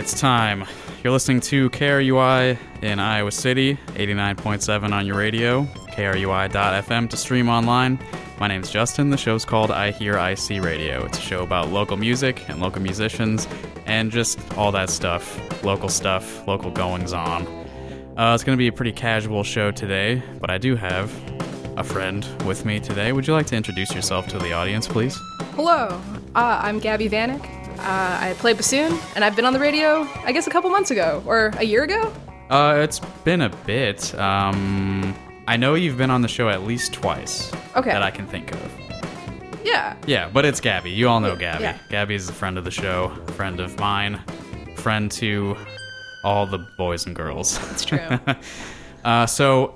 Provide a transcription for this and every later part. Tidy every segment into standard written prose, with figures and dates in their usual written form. It's time. You're listening to KRUI in Iowa City, 89.7 on your radio, krui.fm to stream online. My name's Justin. The show's called iHearIC Radio. It's a show about local music and local musicians and just all that stuff, local goings-on. It's going to be a pretty casual show today, but I do have a friend with me today. Would you like to introduce yourself to the audience, please? Hello, I'm Gabby Vanek. I play bassoon, and I've been on the radio, I guess, a couple months ago, or a year ago? It's been a bit. I know you've been on the show at least twice. Okay. That I can think of. Yeah. Yeah, but it's Gabby. You all know Gabby. Yeah. Gabby is a friend of the show, friend of mine, friend to all the boys and girls. That's true. So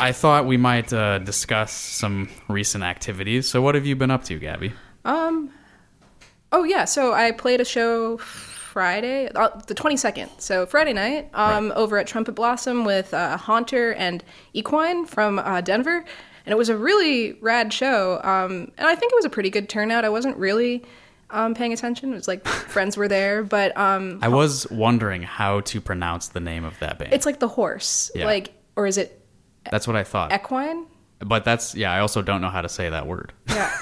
I thought we might discuss some recent activities. So what have you been up to, Gabby? Oh, yeah, so I played a show Friday, the 22nd, so Friday night, over at Trumpet Blossom with Haunter and Equine from Denver, and it was a really rad show, and I think it was a pretty good turnout. I wasn't really paying attention. It was like friends were there, but... I was wondering how to pronounce the name of that band. It's like the horse, like, or is it... That's what I thought. Equine? But that's, I also don't know how to say that word. Yeah.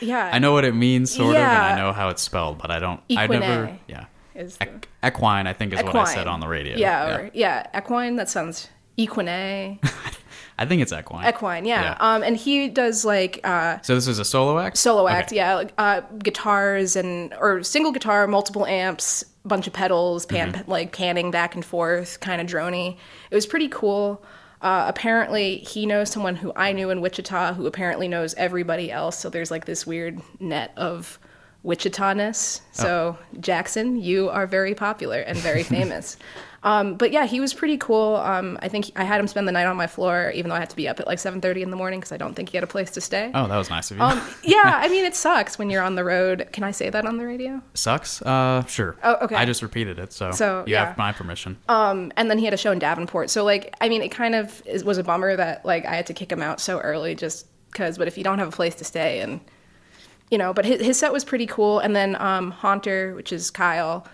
Yeah, I know what it means, sort of, and I know how it's spelled, but I don't. Equine, I think, is equine. What I said on the radio. Equine. That sounds equine. I think it's equine. Equine, yeah. And he does like. So this is a solo act. Solo act, okay. Yeah. Like, guitars or single guitar, multiple amps, bunch of pedals, panning back and forth, kind of drony. It was pretty cool. Apparently he knows someone who I knew in Wichita who apparently knows everybody else, so there's like this weird net of Wichita-ness. So Jackson, you are very popular and very famous. But yeah, he was pretty cool. I think I had him spend the night on my floor, even though I had to be up at like 7:30 in the morning because I don't think he had a place to stay. Oh, that was nice of you. Yeah, I mean, it sucks when you're on the road. Can I say that on the radio? Sucks? Sure. Oh, okay. I just repeated it, so you have my permission. And then he had a show in Davenport. So, like, I mean, it kind of was a bummer that, like, I had to kick him out so early just because, but if you don't have a place to stay and, you know, but his set was pretty cool. And then Haunter, which is Kyle...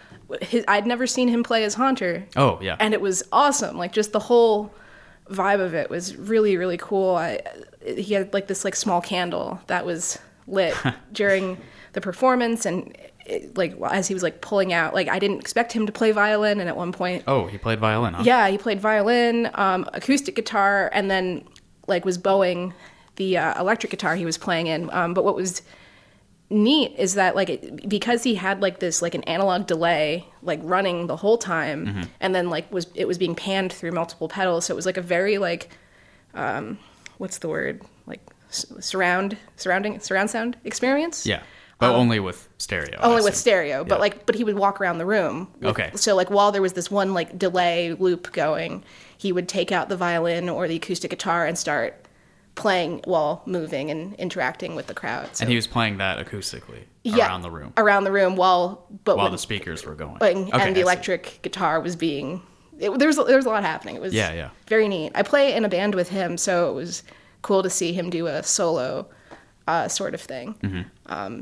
I'd never seen him play as Haunter. Oh, yeah. And it was awesome. Like, just the whole vibe of it was really, really cool. He had, like, this, like, small candle that was lit during the performance. And, it, like, as he was, like, pulling out, like, I didn't expect him to play violin. And at one point... Oh, he played violin, huh? Yeah, he played violin, acoustic guitar, and then, like, was bowing the electric guitar he was playing in. But what was... neat is that, like, because he had like this, like, an analog delay, like, running the whole time, and then, like, it was being panned through multiple pedals, so it was like a very, like, what's the word, like, surround sound experience. Yeah, but only with stereo. Only with stereo, but but he would walk around the room. Okay. So, like, while there was this one, like, delay loop going, he would take out the violin or the acoustic guitar and start playing while moving and interacting with the crowd. So. And he was playing that acoustically around the room. Around the room while the speakers were going. And the electric guitar was being... There was a lot happening. It was very neat. I play in a band with him, so it was cool to see him do a solo sort of thing.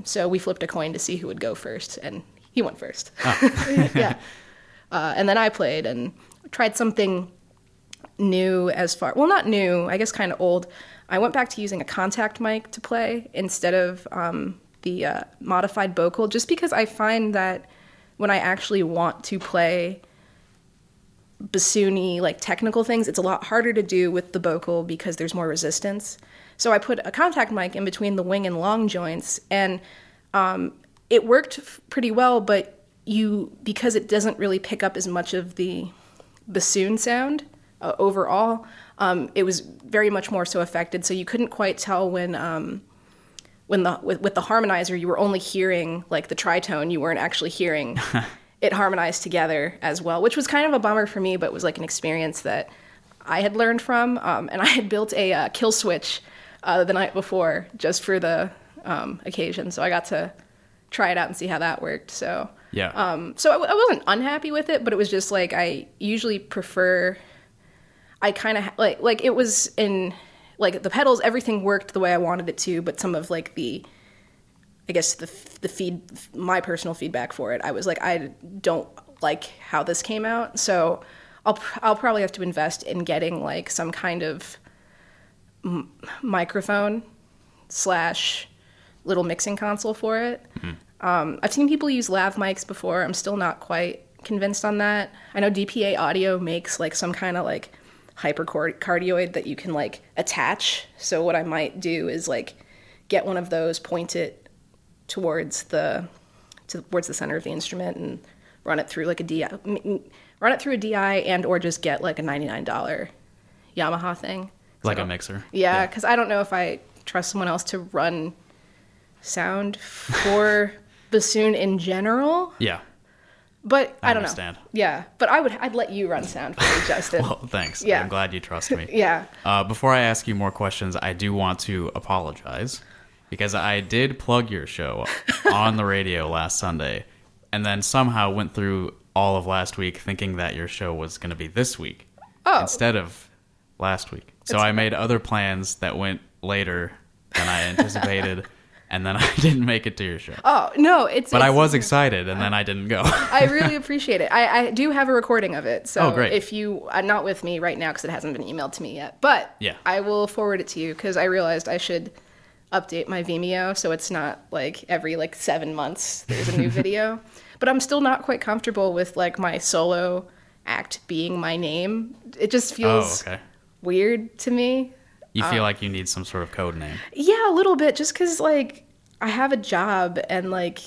So we flipped a coin to see who would go first, and he went first. Oh. Yeah. And then I played and tried something new as far... Well, not new, I guess kind of old... I went back to using a contact mic to play instead of the modified vocal, just because I find that when I actually want to play bassoony, like, technical things, it's a lot harder to do with the vocal because there's more resistance. So I put a contact mic in between the wing and long joints, and it worked pretty well, but because it doesn't really pick up as much of the bassoon sound overall... it was very much more so affected, so you couldn't quite tell when with the harmonizer you were only hearing, like, the tritone. You weren't actually hearing it harmonized together as well, which was kind of a bummer for me, but it was, like, an experience that I had learned from, and I had built a kill switch the night before just for the occasion, so I got to try it out and see how that worked. So yeah, so I wasn't unhappy with it, but it was just, like, I usually prefer. I kind of, like it was in, like, the pedals, everything worked the way I wanted it to, but some of, like, the, I guess, the my personal feedback for it, I was like, I don't like how this came out. So I'll probably have to invest in getting like some kind of microphone / little mixing console for it. Mm-hmm. I've seen people use lav mics before. I'm still not quite convinced on that. I know DPA Audio makes like some kind of like hypercardioid that you can like attach. So what I might do is like get one of those, point it towards the center of the instrument, and run it through like a DI, and or just get like a $99 Yamaha thing. Like a mixer. Yeah, because I don't know if I trust someone else to run sound for bassoon in general. Yeah. But I don't understand. Know. Yeah, but I'd let you run sound for me, Justin. Well, thanks. Yeah. I'm glad you trust me. Yeah. Before I ask you more questions, I do want to apologize because I did plug your show on the radio last Sunday, and then somehow went through all of last week thinking that your show was going to be this week instead of last week. So I made other plans that went later than I anticipated. And then I didn't make it to your show. Oh, no. But I was excited, and then I didn't go. I really appreciate it. I do have a recording of it. So great. If you are not with me right now because it hasn't been emailed to me yet. But yeah. I will forward it to you because I realized I should update my Vimeo so it's not like every like 7 months there's a new video. But I'm still not quite comfortable with like my solo act being my name. It just feels weird to me. You feel like you need some sort of code name. Yeah, a little bit, just because, like, I have a job, and, like,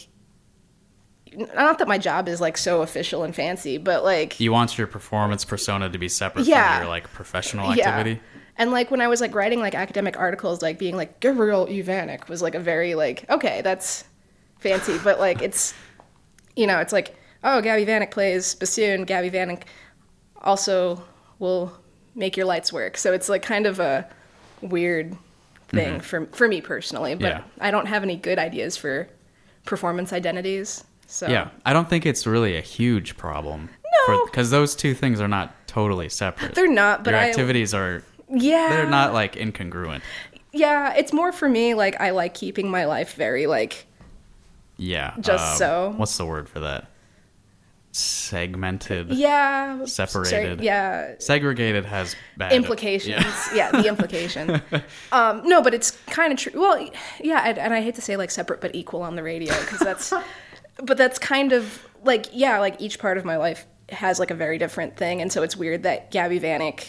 not that my job is, like, so official and fancy, but, like... You want your performance persona to be separate from your, like, professional activity? Yeah. And, like, when I was, like, writing, like, academic articles, like, being, like, Gabriel Vanek was, like, a very, like, okay, that's fancy, but, like, it's, you know, it's like, oh, Gabby Vanek plays bassoon, Gabby Vanek also will make your lights work. So it's, like, kind of a... weird thing for me personally, but I don't have any good ideas for performance identities. So yeah, I don't think it's really a huge problem. No, because those two things are not totally separate. They're not, but your activities are. Yeah, they're not like incongruent. Yeah, it's more for me like I like keeping my life very like. Yeah. Just so. What's the word for that? Segmented, separated, segregated has bad implications. The implication. No, but it's kind of true. Well, yeah, and I hate to say like separate but equal on the radio because that's, but that's kind of like like each part of my life has like a very different thing, and so it's weird that Gabby Vanek,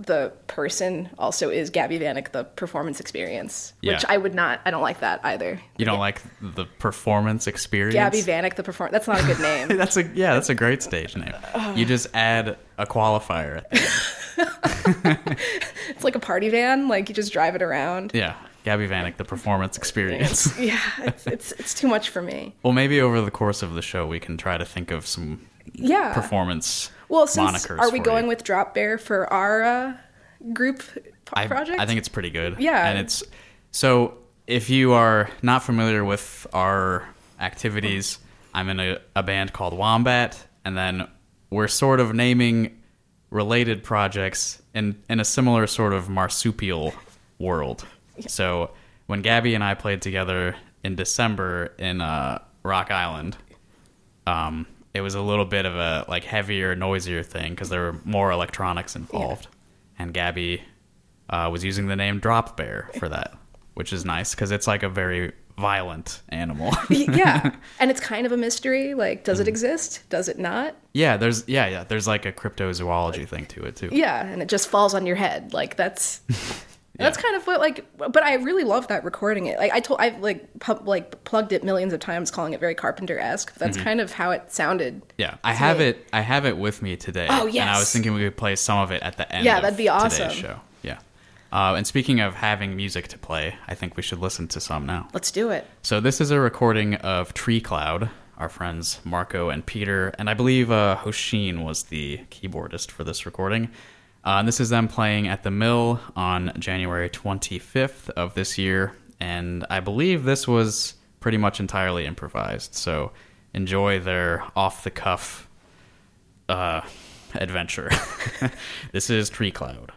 the person, also is Gabby Vanek, the performance experience, which I don't like that either. You don't like the performance experience? Gabby Vanek, the performance, that's not a good name. That's a great stage name. You just add a qualifier at the end. It's like a party van, like you just drive it around. Yeah, Gabby Vanek, the performance experience. Yeah, it's too much for me. Well, maybe over the course of the show we can try to think of some performance. Well, since are we going with Drop Bear for our group project? I think it's pretty good. Yeah, and it's so if you are not familiar with our activities, I'm in a band called Wombat, and then we're sort of naming related projects in a similar sort of marsupial world. Yeah. So when Gabby and I played together in December in Rock Island, it was a little bit of a like heavier, noisier thing because there were more electronics involved. Yeah. And Gabby was using the name Drop Bear for that, which is nice because it's like a very violent animal. Yeah, and it's kind of a mystery. Like, does it exist? Does it not? Yeah, there's like a cryptozoology thing to it too. Yeah, and it just falls on your head. Like that's that's kind of what like. But I really love that recording it. Like I've plugged it millions of times, calling it very Carpenter-esque. But that's kind of how it sounded. Yeah, I have it with me today. Oh yes. And I was thinking we could play some of it at the end. Yeah, that'd be awesome. Today's show. Yeah. And speaking of having music to play, I think we should listen to some now. Let's do it. So this is a recording of Tree Cloud, our friends Marco and Peter, and I believe Hosheen was the keyboardist for this recording. And this is them playing at the Mill on January 25th of this year. And I believe this was pretty much entirely improvised. So enjoy their off-the-cuff adventure. This is Tree Cloud.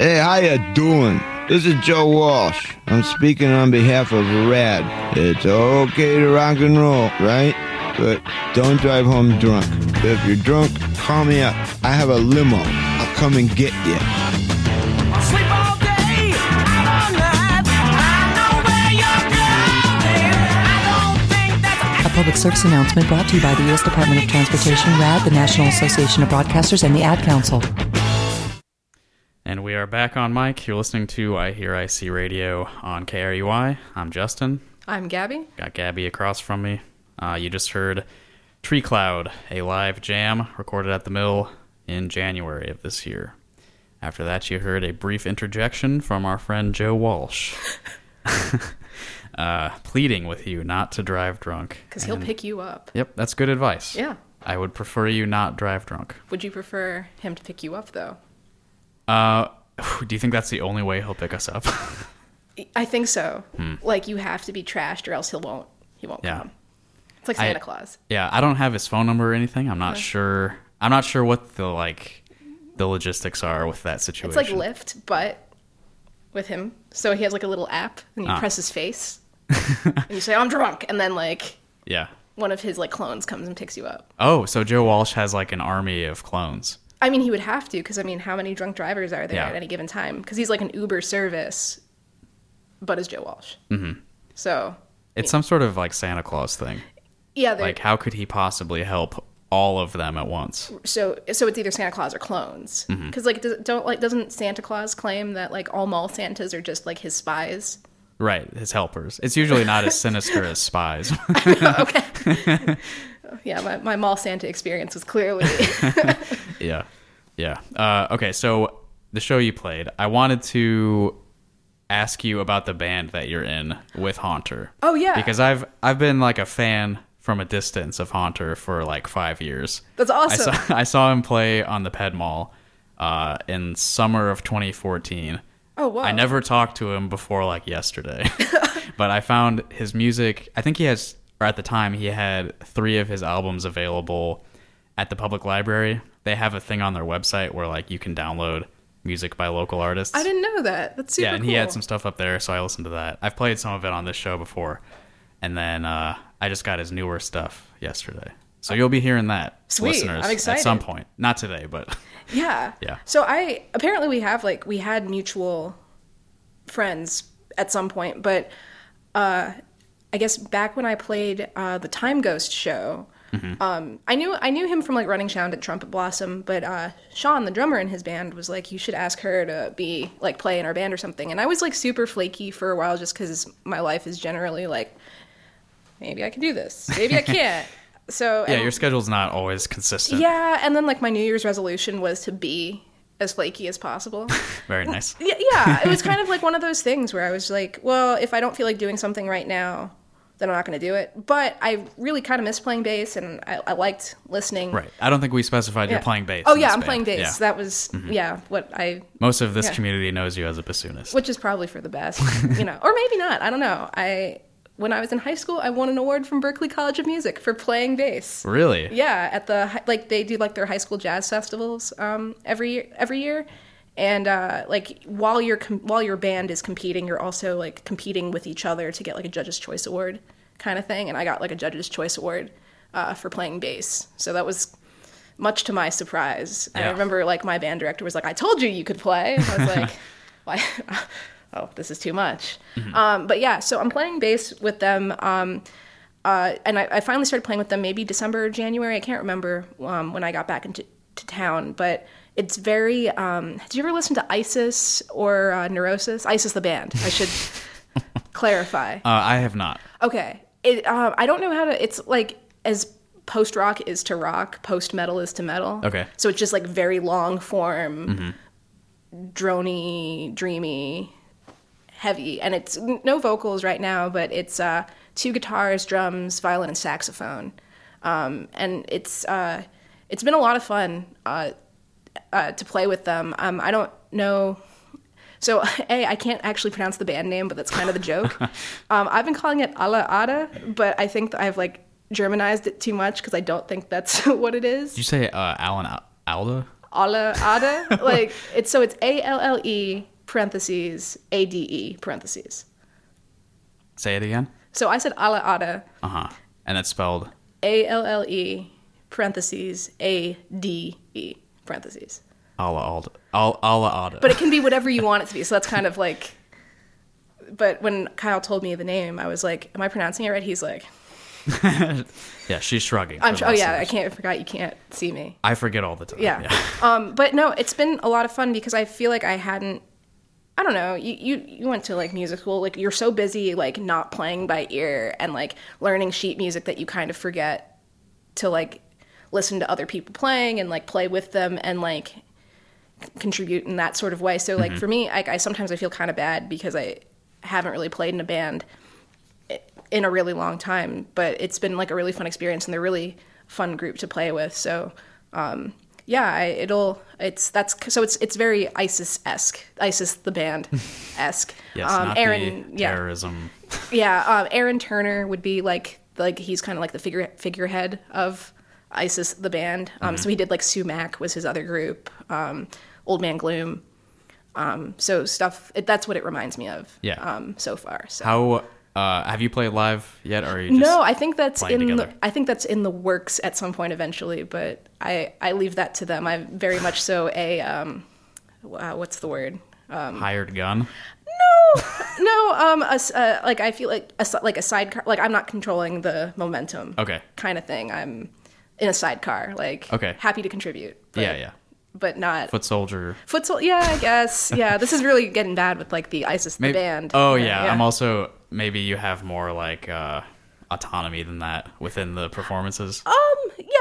Hey, how you doing? This is Joe Walsh. I'm speaking on behalf of RAD. It's okay to rock and roll, right? But don't drive home drunk. If you're drunk, call me up. I have a limo. I'll come and get you. I'll sleep all day, out all night. I know where you're going. I don't think that's a public service announcement brought to you by the U.S. Department of Transportation, RAD, the National Association of Broadcasters, and the Ad Council. And we are back on mic. You're listening to iHearIC Radio on KRUI. I'm Justin. I'm Gabby. Got Gabby across from me. You just heard Tree Cloud, a live jam recorded at the Mill in January of this year. After that, you heard a brief interjection from our friend Joe Walsh, pleading with you not to drive drunk. Because he'll pick you up. Yep, that's good advice. Yeah. I would prefer you not drive drunk. Would you prefer him to pick you up, though? Do you think that's the only way he'll pick us up? I think so. Like, you have to be trashed or else he won't come. It's like Santa Claus. Yeah, I don't have his phone number or anything. I'm not sure. I'm not sure what the logistics are with that situation. It's like Lyft, but with him. So he has like a little app, and you press his face, and you say, "I'm drunk," and then one of his clones comes and picks you up. Oh, so Joe Walsh has an army of clones. I mean, he would have to, because, I mean, how many drunk drivers are there at any given time? Because he's like an Uber service, but it's Joe Walsh. Mm-hmm. So it's some sort of Santa Claus thing. Yeah. How could he possibly help all of them at once? So it's either Santa Claus or clones. Because doesn't Santa Claus claim that all mall Santas are just his spies? Right, his helpers. It's usually not as sinister as spies. Okay. Yeah, my mall Santa experience was clearly... Yeah. Okay, so the show you played, I wanted to ask you about the band that you're in with Haunter. Oh, yeah. Because I've been a fan from a distance of Haunter for 5 years. That's awesome. I saw him play on the Ped Mall in summer of 2014. Oh, wow. I never talked to him before yesterday. But I found his music, I think he has... Or at the time, he had 3 of his albums available at the public library. They have a thing on their website where you can download music by local artists. I didn't know that. That's super cool. Yeah, and he had some stuff up there, so I listened to that. I've played some of it on this show before. And then I just got his newer stuff yesterday. So you'll be hearing that, sweet, listeners, I'm excited. At some point. Not today, but... Yeah. Yeah. So apparently we have, we had mutual friends at some point, but... I guess back when I played the Time Ghost show, I knew him from running sound at Trumpet Blossom, but Sean, the drummer in his band, was you should ask her to be play in our band or something. And I was super flaky for a while just because my life is generally maybe I can do this, maybe I can't. So yeah, your schedule's not always consistent. Yeah, and then my New Year's resolution was to be as flaky as possible. Very nice. Yeah, it was kind of one of those things where I was well, if I don't feel like doing something right now, then I'm not going to do it. But I really kind of miss playing bass, and I liked listening. Right. I don't think we specified you're playing bass. Oh, yeah, I'm playing bass. Yeah. That was, what I... Most of this community knows you as a bassoonist. Which is probably for the best, Or maybe not. I don't know. When I was in high school, I won an award from Berklee College of Music for playing bass. Really? Yeah, at the they do their high school jazz festivals every year, and while your band is competing, you're also competing with each other to get a Judge's Choice Award kind of thing. And I got a Judge's Choice Award for playing bass, so that was much to my surprise. Yeah. I remember my band director was "I told you could play." And I was "Why?" Oh, this is too much. Mm-hmm. But yeah, so I'm playing bass with them, and I finally started playing with them maybe December or January. I can't remember when I got back into town, but it's very... did you ever listen to ISIS or Neurosis? ISIS the band, I should clarify. I have not. Okay. I don't know how to... It's as post-rock is to rock, post-metal is to metal. Okay. So it's just very long form, droney, dreamy... heavy, and it's no vocals right now, but it's 2 guitars, drums, violin, and saxophone, and it's been a lot of fun to play with them. I don't know, so A, I can't actually pronounce the band name, but that's kind of the joke. I've been calling it Ala Ada, but I think that I've Germanized it too much because I don't think that's what it is. Did you say Alan Alda? Alle, like it's so it's ALLE parentheses ADE parentheses. Say it again. So I said Alle Ada. And it's spelled ALLE parentheses ADE parentheses. Alla Ada. But it can be whatever you want it to be. So that's kind of like. But when Kyle told me the name, I was like, "Am I pronouncing it right?" He's like. Yeah, she's shrugging. I can't. I forgot you can't see me. I forget all the time. Yeah. But no, it's been a lot of fun because I feel like I hadn't. I don't know. You went to like music school. Like you're so busy like not playing by ear and like learning sheet music that you kind of forget to like listen to other people playing and like play with them and like contribute in that sort of way. So like for me, I sometimes I feel kind of bad because I haven't really played in a band in a really long time, but it's been like a really fun experience and they're a really fun group to play with. So, it's very ISIS-esque, ISIS the band esque. Yes, not Aaron, the terrorism. Yeah. Aaron Turner would be like he's kind of like the figurehead of ISIS the band. So he did like Sumac was his other group, Old Man Gloom. So stuff that's what it reminds me of. Yeah. So far. So. How? Have you played live yet, or are you just no? I think that's in the works at some point eventually, but I leave that to them. I'm very much so a what's the word? Hired gun. No. I feel like a sidecar. Like I'm not controlling the momentum. Okay. Kind of thing. I'm in a sidecar. Like okay. Happy to contribute. But, yeah. But not foot soldier. Yeah, I guess. Yeah, this is really getting bad with like the ISIS the band. Oh yeah, I'm also. Maybe you have more like autonomy than that within the performances.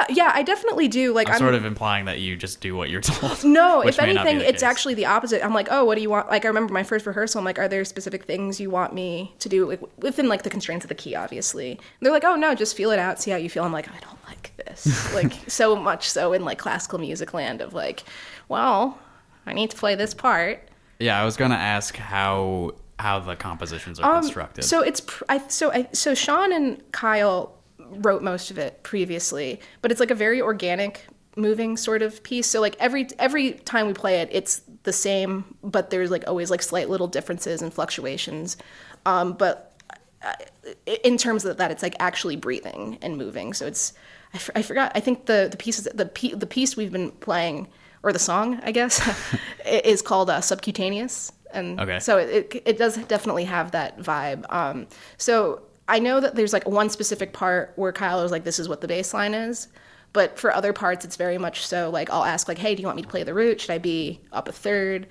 Yeah, I definitely do. Like I'm sort of implying that you just do what you're told. No, if anything, it's actually the opposite. I'm like, oh, what do you want? Like I remember my first rehearsal. I'm like, are there specific things you want me to do like, within like the constraints of the key? Obviously, and they're like, oh no, just feel it out, see how you feel. I'm like, I don't like this. Like so much so in like classical music land of like, well, I need to play this part. Yeah, I was gonna ask how the compositions are constructed. So it's so Sean and Kyle wrote most of it previously, but it's like a very organic, moving sort of piece. So like every time we play it, it's the same, but there's like always like slight little differences and fluctuations. But in terms of that, it's like actually breathing and moving. So it's I forgot. I think the piece we've been playing or the song I guess is called Subcutaneous. And okay. So it does definitely have that vibe. So I know that there's like one specific part where Kyle was like, this is what the bass line is. But for other parts, it's very much so like I'll ask like, hey, do you want me to play the root? Should I be up a third?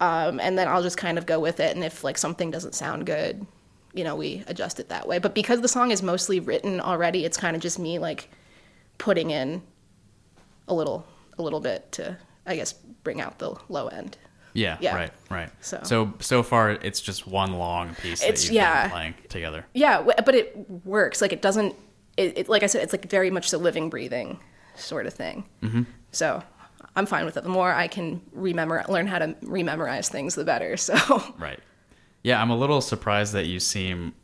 And then I'll just kind of go with it. And if like something doesn't sound good, you know, we adjust it that way. But because the song is mostly written already, it's kind of just me like putting in a little bit to, I guess, bring out the low end. Yeah, right. So far, it's just one long piece that you've been playing together. Yeah, but it works. Like, it doesn't... It like I said, it's like very much the living, breathing sort of thing. Mm-hmm. So I'm fine with it. The more I can learn how to rememorize things, the better, so... Right. Yeah, I'm a little surprised that you seem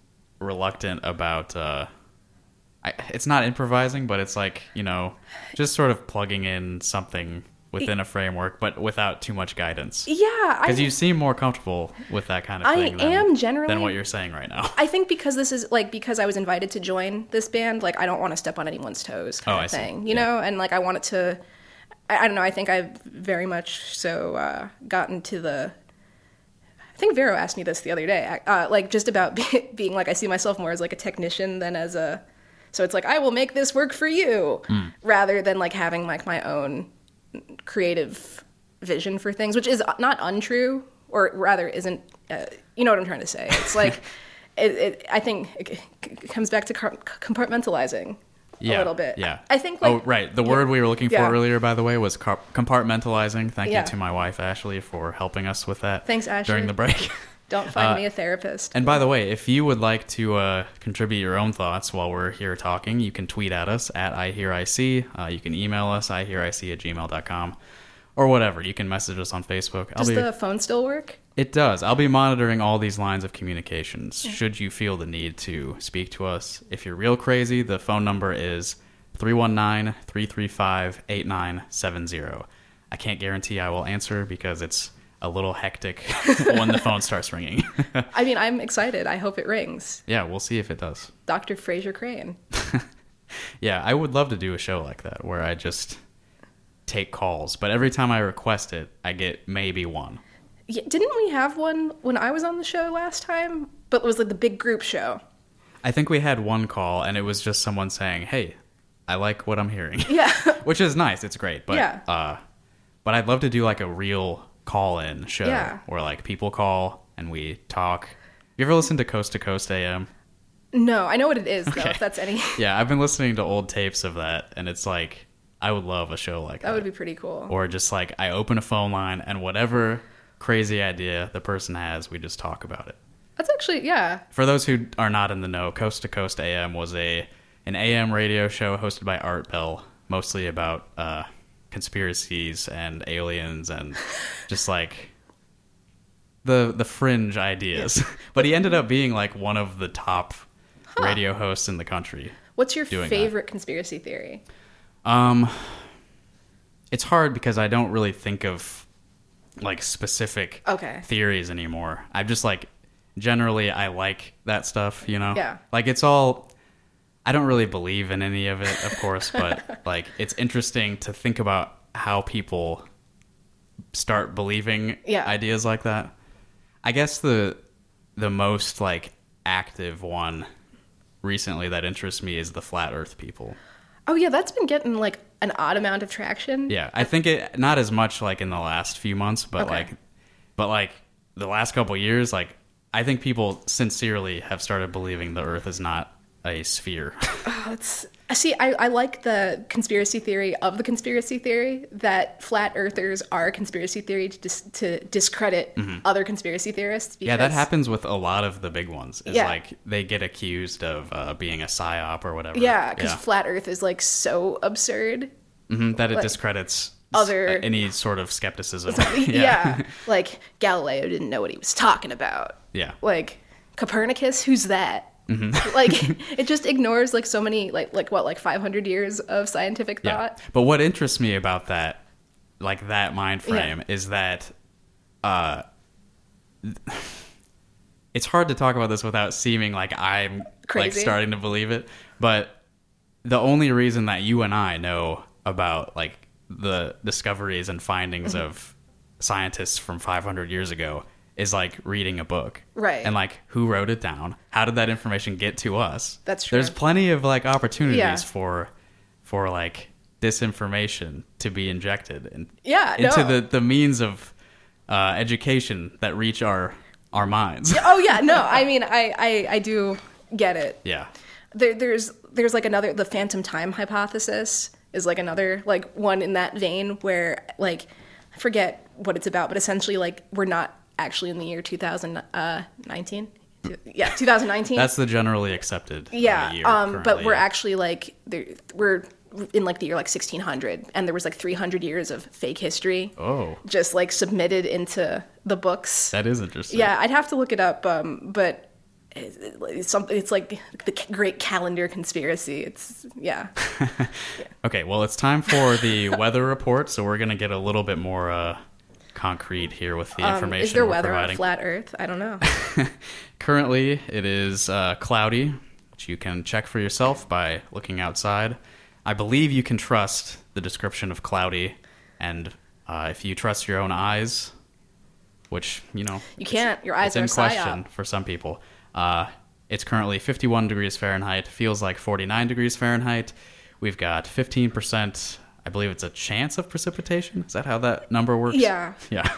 reluctant about... it's not improvising, but it's like, you know, just sort of plugging in something... within a framework, but without too much guidance. Yeah. Because you seem more comfortable with that kind of thing than what you're saying right now. I think because this is, like, because I was invited to join this band, like, I don't want to step on anyone's toes kind of thing. You know? And, like, I want it to, I don't know, I think I've very much so gotten to the, I think Vero asked me this the other day, like, just about being, like, I see myself more as, like, a technician than as a, so it's like, I will make this work for you, rather than, like, having, like, my own creative vision for things, which is not untrue, or rather isn't, you know what I'm trying to say. It's like, I think it comes back to compartmentalizing a little bit. Yeah. I think like... Oh, right. The word we were looking for earlier, by the way, was compartmentalizing. Thank you to my wife, Ashley, for helping us with that. Thanks, Ashley. During the break. Don't find me a therapist. And by the way, if you would like to contribute your own thoughts while we're here talking, you can tweet at us at IHearIC. You can email us, ihearic@gmail.com, or whatever. You can message us on Facebook. Does the phone still work? It does. I'll be monitoring all these lines of communications. Yeah. Should you feel the need to speak to us, if you're real crazy, the phone number is 319-335-8970. I can't guarantee I will answer because it's a little hectic when the phone starts ringing. I mean, I'm excited. I hope it rings. Yeah, we'll see if it does. Dr. Fraser Crane. Yeah, I would love to do a show like that where I just take calls. But every time I request it, I get maybe one. Yeah, didn't we have one when I was on the show last time? But it was like the big group show. I think we had one call, and it was just someone saying, hey, I like what I'm hearing. Yeah. Which is nice. It's great. But, yeah. But I'd love to do like a real call-in show where like people call and we talk. You ever listen to Coast to Coast AM? No, I know what it is, though, if that's any. Yeah, I've been listening to old tapes of that, and it's like, I would love a show like that. That would be pretty cool. Or just like, I open a phone line, and whatever crazy idea the person has, we just talk about it. That's actually, yeah. For those who are not in the know, Coast to Coast AM was an AM radio show hosted by Art Bell, mostly about conspiracies and aliens and just like the fringe ideas. Yeah. But he ended up being like one of the top radio hosts in the country. What's your favorite conspiracy theory? It's hard because I don't really think of like specific theories anymore. I'm just like, generally I like that stuff, you know? Yeah. Like it's all, I don't really believe in any of it, of course, but like it's interesting to think about how people start believing ideas like that. I guess the most like active one recently that interests me is the flat earth people. Oh yeah, that's been getting like an odd amount of traction. Yeah, I think it not as much like in the last few months, but like the last couple years, like I think people sincerely have started believing the earth is not a sphere. I like the conspiracy theory of the conspiracy theory that flat earthers are a conspiracy theory to discredit other conspiracy theorists. Because, yeah, that happens with a lot of the big ones. It's like they get accused of being a psyop or whatever. Yeah, because flat earth is like so absurd that it like, discredits other any sort of skepticism. Like Galileo didn't know what he was talking about. Yeah, like Copernicus, who's that? Like it just ignores like so many like 500 years of scientific thought. But what interests me about that, like that mind frame, is that it's hard to talk about this without seeming like I'm crazy, like starting to believe it. But the only reason that you and I know about like the discoveries and findings of scientists from 500 years ago is like reading a book. Right. And like who wrote it down? How did that information get to us? That's true. There's plenty of like opportunities for like disinformation to be injected and into the means of education that reach our minds. Oh yeah, no, I mean I do get it. Yeah. There's like another, the phantom time hypothesis is like another like one in that vein where like I forget what it's about, but essentially like we're not actually in the year 2019. 2019. That's the generally accepted year currently. But we're actually like we're in like the year like 1600, and there was like 300 years of fake history just like submitted into the books. That is interesting. Yeah, I'd have to look it up, but it's something, it's like the great calendar conspiracy. It's Okay, well, it's time for the weather report, so we're gonna get a little bit more concrete here with the information. Is there weather on flat earth? I don't know. Currently it is cloudy, which you can check for yourself by looking outside. I believe you can trust the description of cloudy, and if you trust your own eyes, which you know you can't, your eyes are in question for some people. It's currently 51 degrees Fahrenheit, feels like 49 degrees Fahrenheit. We've got 15%, I believe it's a chance of precipitation. Is that how that number works? Yeah. Yeah.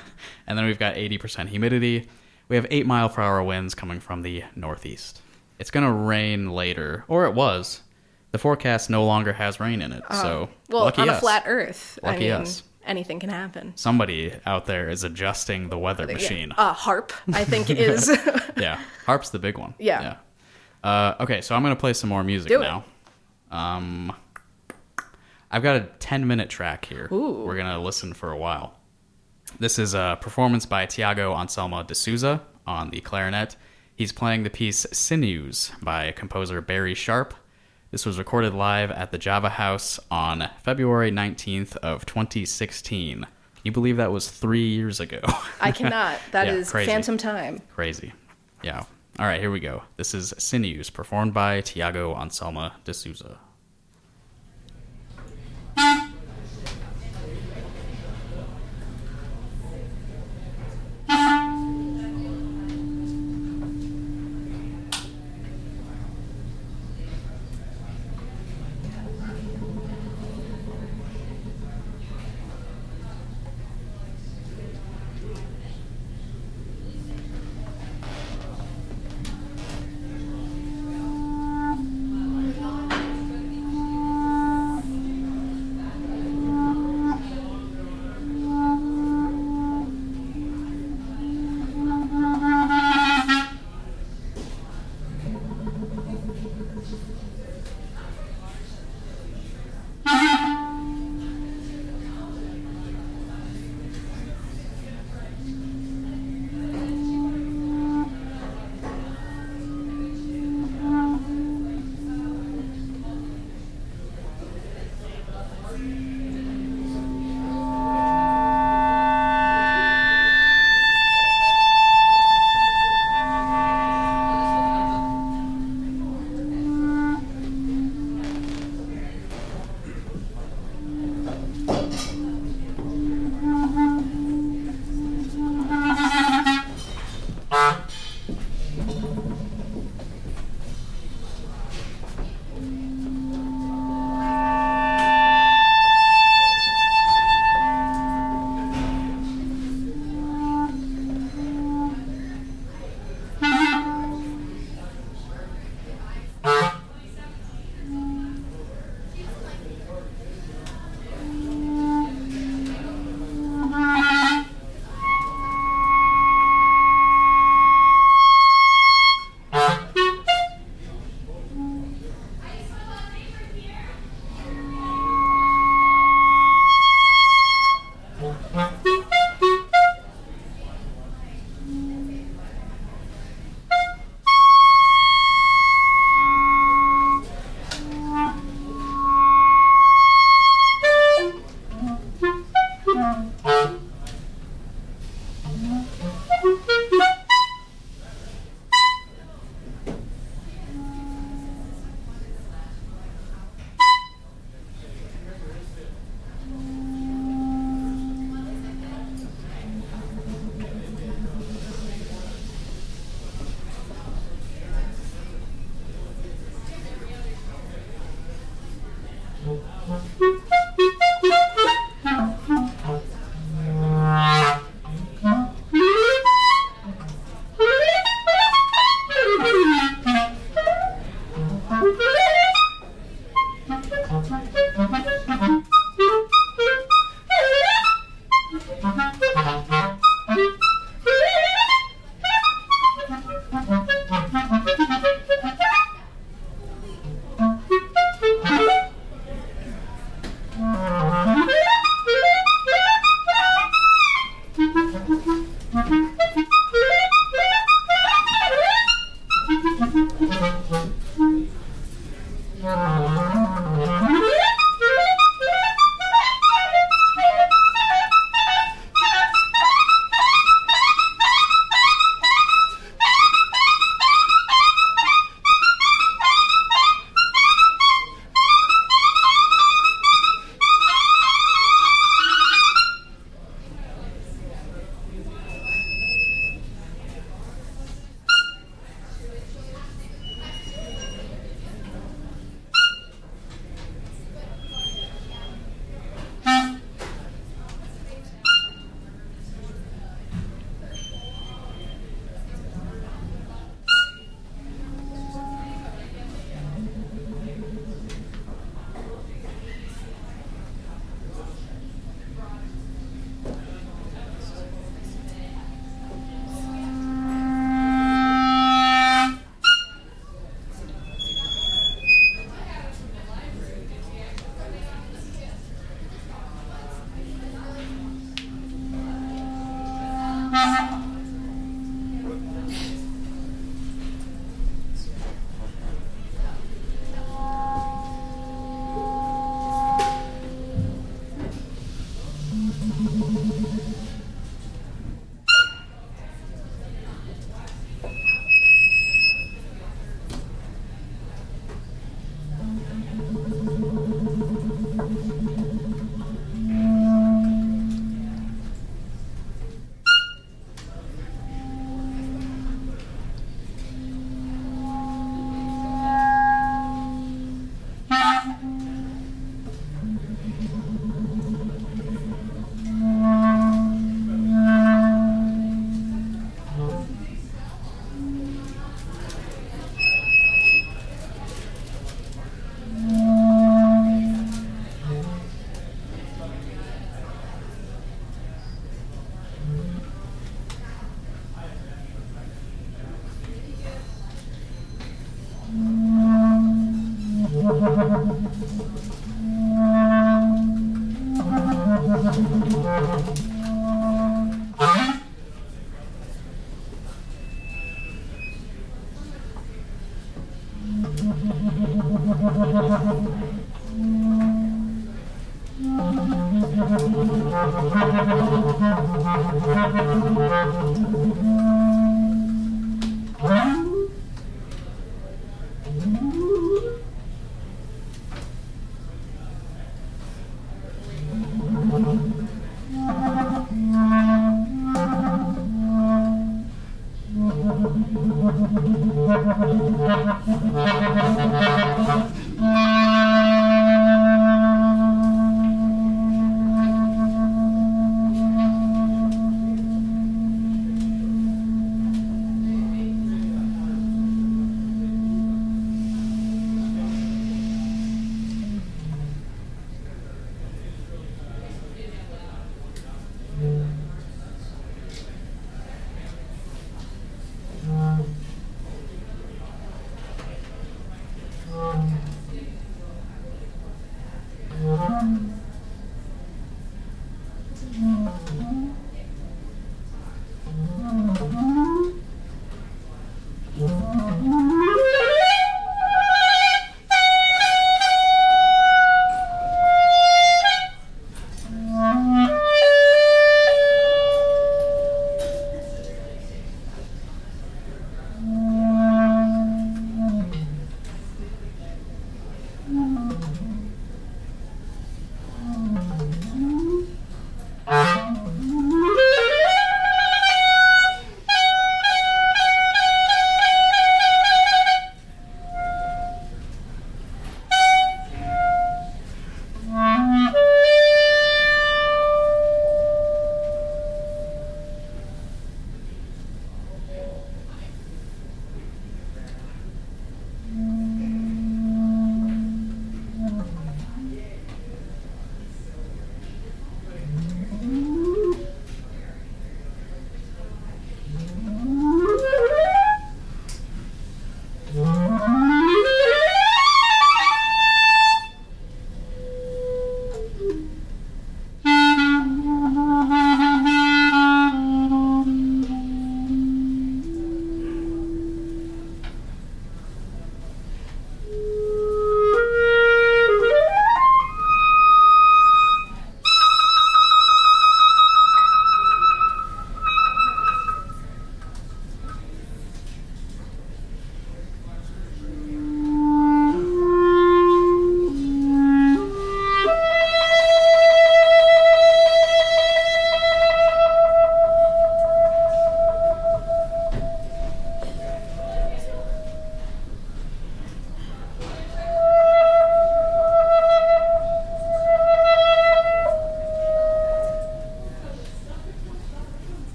And then we've got 80% humidity. We have 8-mile-per-hour winds coming from the northeast. It's going to rain later, or it was. The forecast no longer has rain in it, so well, lucky us. Well, on a flat earth, lucky us. Anything can happen. Somebody out there is adjusting the weather machine. HARP, I think, is. Yeah, HARP's the big one. Yeah. Okay, so I'm going to play some more music now. I've got a 10-minute track here. Ooh. We're going to listen for a while. This is a performance by Thiago Ancelmo de Souza on the clarinet. He's playing the piece Sinews by composer Barry Sharp. This was recorded live at the Java House on February 19th of 2016. You believe that was 3 years ago? I cannot. That is crazy. Phantom time. Crazy. Yeah. All right, here we go. This is Sinews, performed by Thiago Ancelmo de Souza.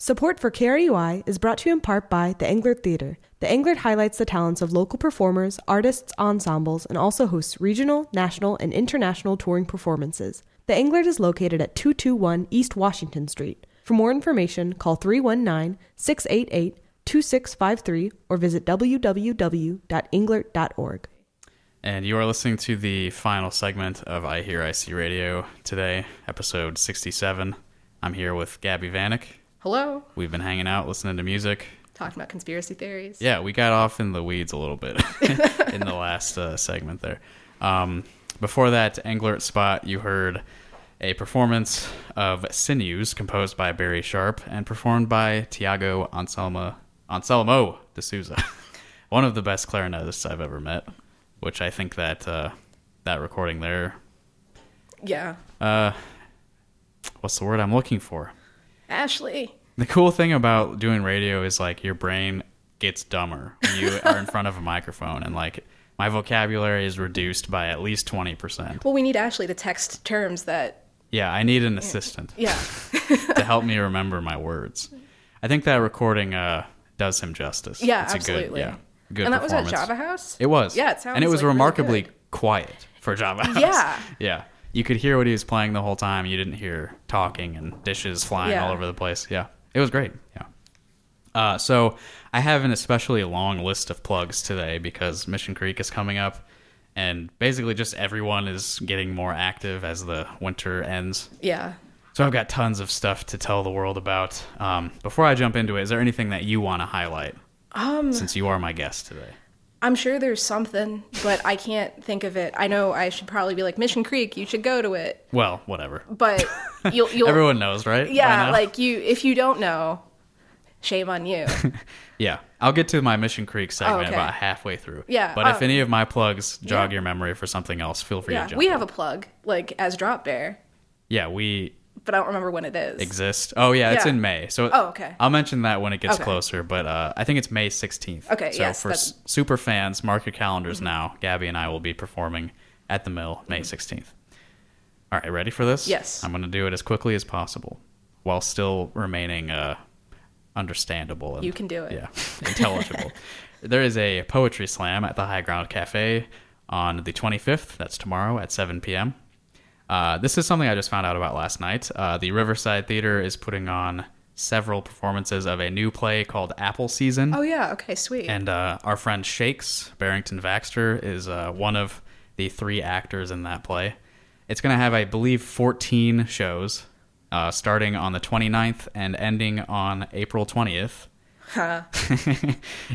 Support for KRUI is brought to you in part by The Englert Theater. The Englert highlights the talents of local performers, artists, ensembles, and also hosts regional, national, and international touring performances. The Englert is located at 221 East Washington Street. For more information, call 319-688-2653 or visit www.englert.org. And you are listening to the final segment of I Hear IC Radio today, episode 67. I'm here with Gabby Vanek. Hello. We've been hanging out, listening to music. Talking about conspiracy theories. Yeah, we got off in the weeds a little bit in the last segment there. Before that, Englert Spot, you heard a performance of Sinews, composed by Barry Sharp, and performed by Thiago Ancelmo de Souza, one of the best clarinetists I've ever met. Which I think that that recording there, yeah. What's the word I'm looking for? Ashley. The cool thing about doing radio is like your brain gets dumber when you are in front of a microphone, and like my vocabulary is reduced by at least 20%. Well, we need Ashley to text terms that. Yeah, I need an assistant. Yeah. to help me remember my words. I think that recording does him justice. Yeah, it's absolutely. Good and that was at Java House? It was. Yeah, it sounds And it was like remarkably really quiet for Java House. Yeah. Yeah. You could hear what he was playing the whole time. You didn't hear talking and dishes flying all over the place. Yeah. It was great. Yeah. So I have an especially long list of plugs today because Mission Creek is coming up. And basically just everyone is getting more active as the winter ends. Yeah. So I've got tons of stuff to tell the world about. Before I jump into it, is there anything that you want to highlight? Since you are my guest today. I'm sure there's something, but I can't think of it. I know I should probably be like, Mission Creek, you should go to it. Well, whatever. But you'll Everyone knows, right? Yeah, like if you don't know, shame on you. yeah. I'll get to my Mission Creek segment about halfway through. Yeah. But if any of my plugs jog your memory for something else, feel free to jump in. We have a plug, like as Drop Bear. Yeah, but I don't remember when it is. Exist. Oh, yeah, it's in May. So I'll mention that when it gets closer, but I think it's May 16th. Okay, so yes. So for super fans, mark your calendars now. Gabby and I will be performing at the Mill May 16th. All right, ready for this? Yes. I'm going to do it as quickly as possible while still remaining understandable. And, you can do it. Yeah, intelligible. There is a poetry slam at the High Ground Cafe on the 25th. That's tomorrow at 7 p.m. This is something I just found out about last night. The Riverside Theater is putting on several performances of a new play called Apple Season. Oh, yeah. Okay, sweet. And our friend Shakes, Barrington Vaxter, is one of the three actors in that play. It's going to have, I believe, 14 shows starting on the 29th and ending on April 20th. Huh.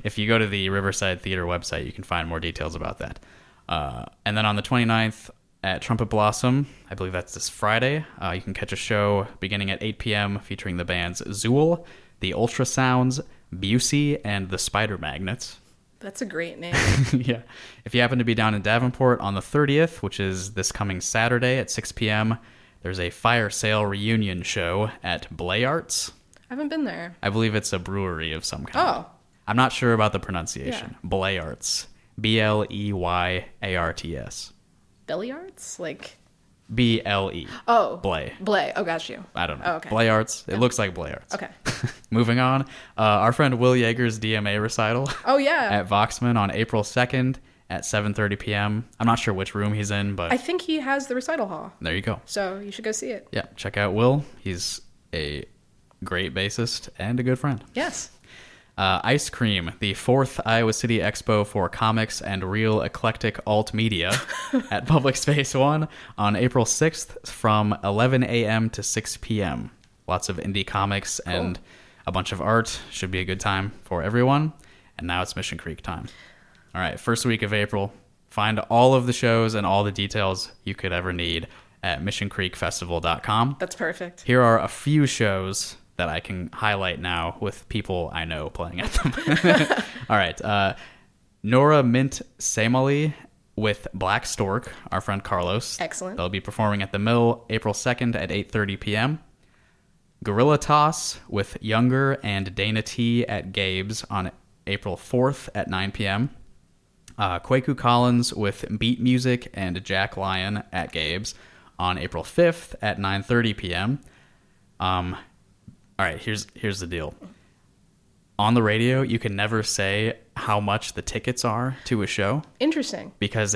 If you go to the Riverside Theater website, you can find more details about that. And then on the 29th... at Trumpet Blossom, I believe that's this Friday. You can catch a show beginning at 8 p.m. featuring the bands Zool, the Ultrasounds, Busey, and the Spider Magnets. That's a great name. yeah. If you happen to be down in Davenport on the 30th, which is this coming Saturday at 6 p.m., there's a fire sale reunion show at Blay Arts. I haven't been there. I believe it's a brewery of some kind. Oh. I'm not sure about the pronunciation. Yeah. Blay Arts. B-L-E-Y-A-R-T-S. Belly Arts? Like B-L-E. Oh. Blay. Blay. Oh, got you. I don't know. Oh, okay. Blay Arts. It looks like Blay Arts. Okay. Moving on. Our friend Will Yeager's DMA recital. Oh, yeah. At Voxman on April 2nd at 7:30 p.m. I'm not sure which room he's in, but... I think he has the recital hall. There you go. So you should go see it. Yeah. Check out Will. He's a great bassist and a good friend. Yes. Ice Cream, the 4th Iowa City Expo for Comics and Real Eclectic Alt Media at Public Space 1 on April 6th from 11 a.m. to 6 p.m. Lots of indie comics and a bunch of art. Should be a good time for everyone. And now it's Mission Creek time. All right, first week of April. Find all of the shows and all the details you could ever need at missioncreekfestival.com. That's perfect. Here are a few shows that I can highlight now with people I know playing at them. All right. Nora Mint Samali with Black Stork, our friend Carlos. Excellent. They'll be performing at the Mill April 2nd at 8:30 p.m. Gorilla Toss with Younger and Dana T at Gabe's on April 4th at 9 p.m. Kwaku Collins with Beat Music and Jack Lyon at Gabe's on April 5th at 9:30 p.m. All right, here's the deal. On the radio, you can never say how much the tickets are to a show. Interesting. Because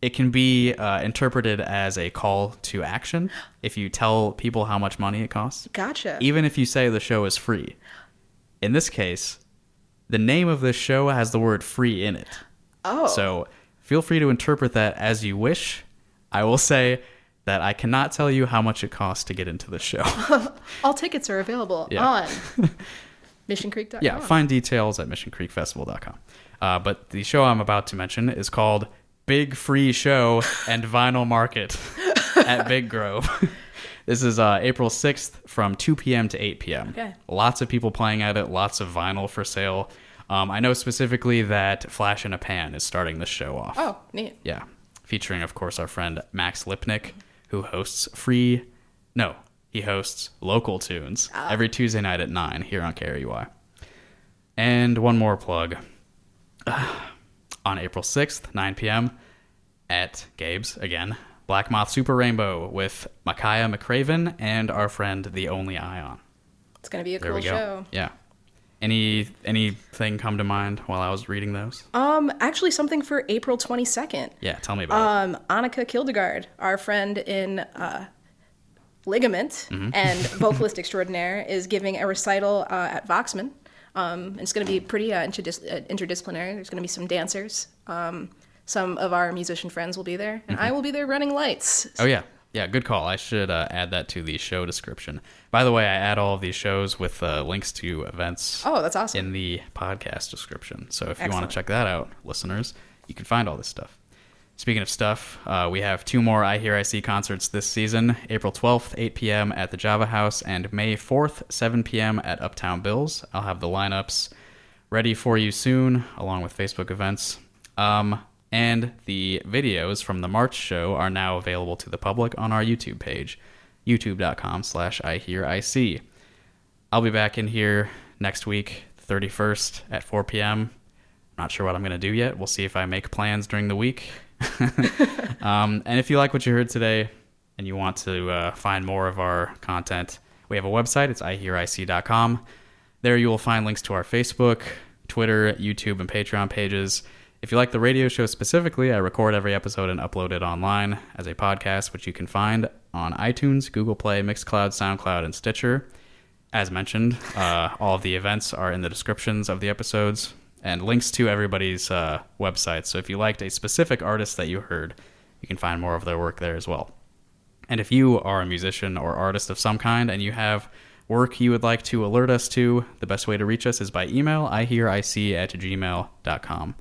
it can be interpreted as a call to action if you tell people how much money it costs. Gotcha. Even if you say the show is free. In this case, the name of this show has the word free in it. Oh. So Feel free to interpret that as you wish. I will say that I cannot tell you how much it costs to get into the show. All tickets are available on missioncreek.com. Yeah, find details at missioncreekfestival.com. But the show I'm about to mention is called Big Free Show and Vinyl Market at Big Grove. This is April 6th from 2 p.m. to 8 p.m. Okay. Lots of people playing at it, lots of vinyl for sale. I know specifically that Flash in a Pan is starting this show off. Oh, neat. Yeah. Featuring, of course, our friend Max Lipnick, who hosts he hosts Local Tunes every Tuesday night at 9 here on KRUI. And one more plug. On April 6th, 9 p.m. at Gabe's, again, Black Moth Super Rainbow with Micaiah McCraven and our friend The Only Ion. It's going to be a cool show. Yeah. Anything come to mind while I was reading those? Actually, something for April 22nd. Yeah, tell me about it. Annika Kildegard, our friend in Ligament and vocalist extraordinaire, is giving a recital at Voxman. It's going to be pretty interdisciplinary. There's going to be some dancers. Some of our musician friends will be there, and I will be there running lights. Oh, yeah. Yeah, good call. I should add that to the show description. By the way, I add all of these shows with links to events that's awesome. In the podcast description. So if Excellent. You want to check that out, listeners, you can find all this stuff. Speaking of stuff, we have two more IHearIC concerts this season, April 12th, 8 p.m. at the Java House, and May 4th, 7 p.m. at Uptown Bills. I'll have the lineups ready for you soon, along with Facebook events. And the videos from the March show are now available to the public on our YouTube page, youtube.com/IHearIC. I'll be back in here next week, 31st at 4 p.m. Not sure what I'm going to do yet. We'll see if I make plans during the week. And if you like what you heard today and you want to find more of our content, we have a website. It's ihearic.com. There you will find links to our Facebook, Twitter, YouTube, and Patreon pages. If you like the radio show specifically, I record every episode and upload it online as a podcast, which you can find on iTunes, Google Play, Mixcloud, SoundCloud, and Stitcher. As mentioned, all of the events are in the descriptions of the episodes and links to everybody's websites. So if you liked a specific artist that you heard, you can find more of their work there as well. And if you are a musician or artist of some kind and you have work you would like to alert us to, the best way to reach us is by email, ihearic@gmail.com.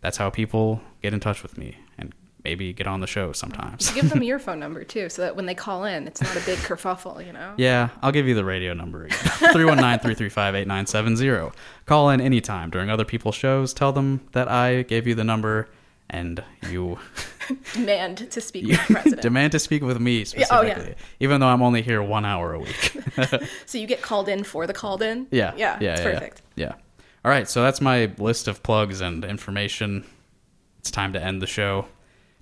That's how people get in touch with me and maybe get on the show sometimes. Give them your phone number, too, so that when they call in, it's not a big kerfuffle, you know? Yeah, I'll give you the radio number. 319-335-8970. Call in anytime during other people's shows. Tell them that I gave you the number and you... Demand to speak with the president. Demand to speak with me, specifically. Oh, yeah. Even though I'm only here 1 hour a week. So you get called in for the called in? Yeah. Yeah, it's perfect. Yeah. All right, so that's my list of plugs and information. It's time to end the show.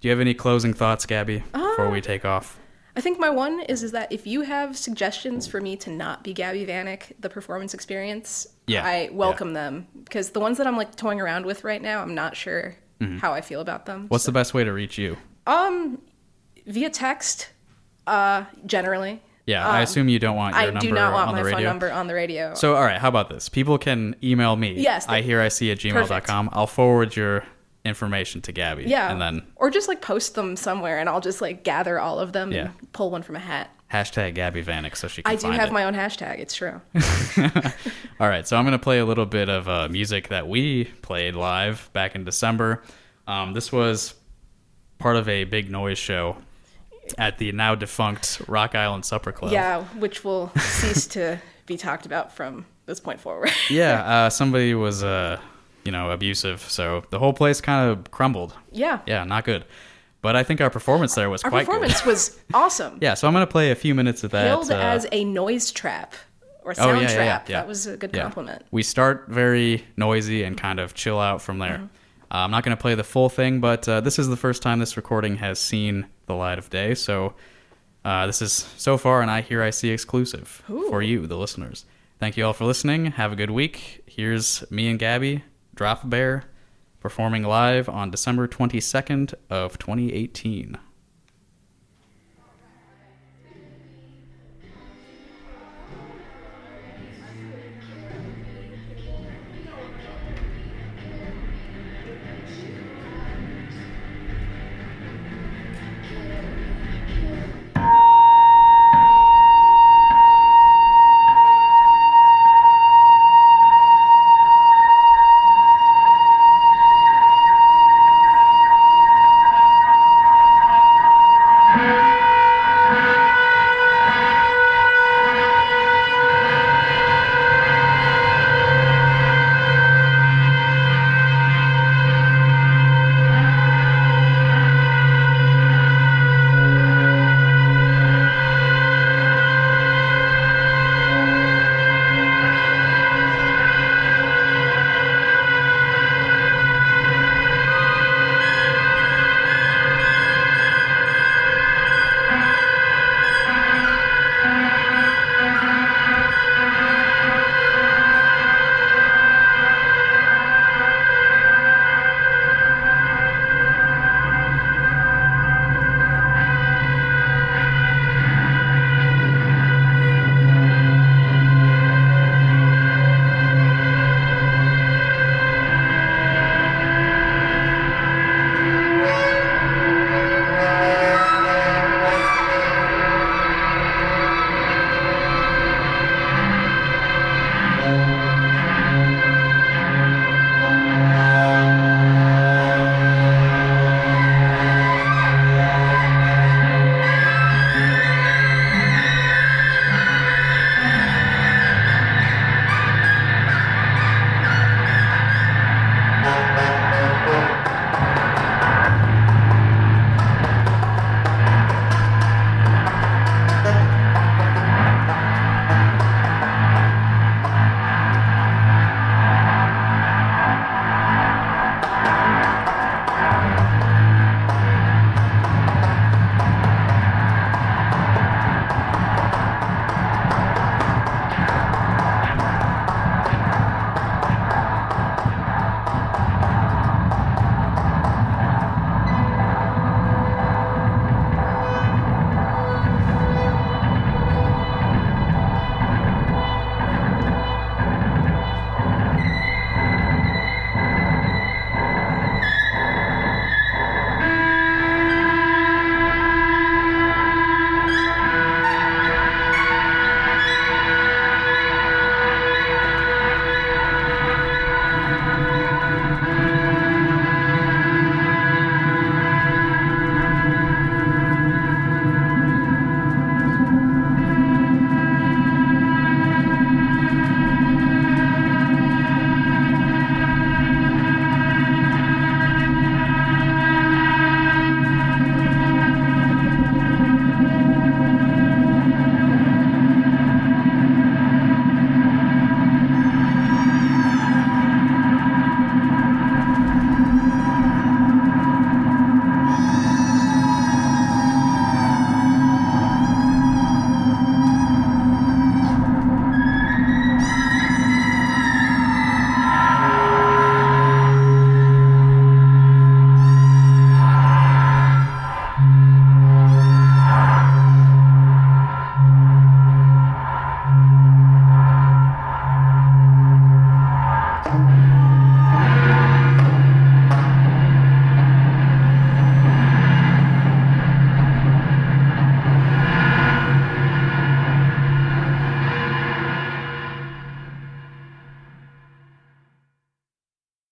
Do you have any closing thoughts, Gabby, before we take off? I think my one is that if you have suggestions for me to not be Gabby Vanek, the performance experience, I welcome them. Because the ones that I'm like toying around with right now, I'm not sure how I feel about them. What's the best way to reach you? Via text, generally. Yeah, I assume you don't want your number on the radio. I do not want my phone number on the radio. So, all right, how about this? People can email me, ihearic@gmail.com. I'll forward your information to Gabby. Yeah, and then... Or just, post them somewhere, and I'll just, gather all of them and pull one from a hat. Hashtag Gabby Vanek so she can find it. I do have my own hashtag. It's true. All right, so I'm going to play a little bit of music that we played live back in December. This was part of a Big Noise show at the now defunct Rock Island Supper Club. Yeah, which will cease to be talked about from this point forward. Yeah, somebody was, abusive, so the whole place kind of crumbled. Yeah. Yeah, not good. But I think our performance there was quite good. Our performance was awesome. Yeah, so I'm going to play a few minutes of that. Billed as a noise trap or sound trap. Yeah. That was a good compliment. We start very noisy and kind of chill out from there. Mm-hmm. I'm not going to play the full thing, but this is the first time this recording has seen the light of day. So this is so far an IHearIC exclusive for you, the listeners. Thank you all for listening. Have a good week. Here's me and Gabby, Drop Bear, performing live on December 22nd of 2018.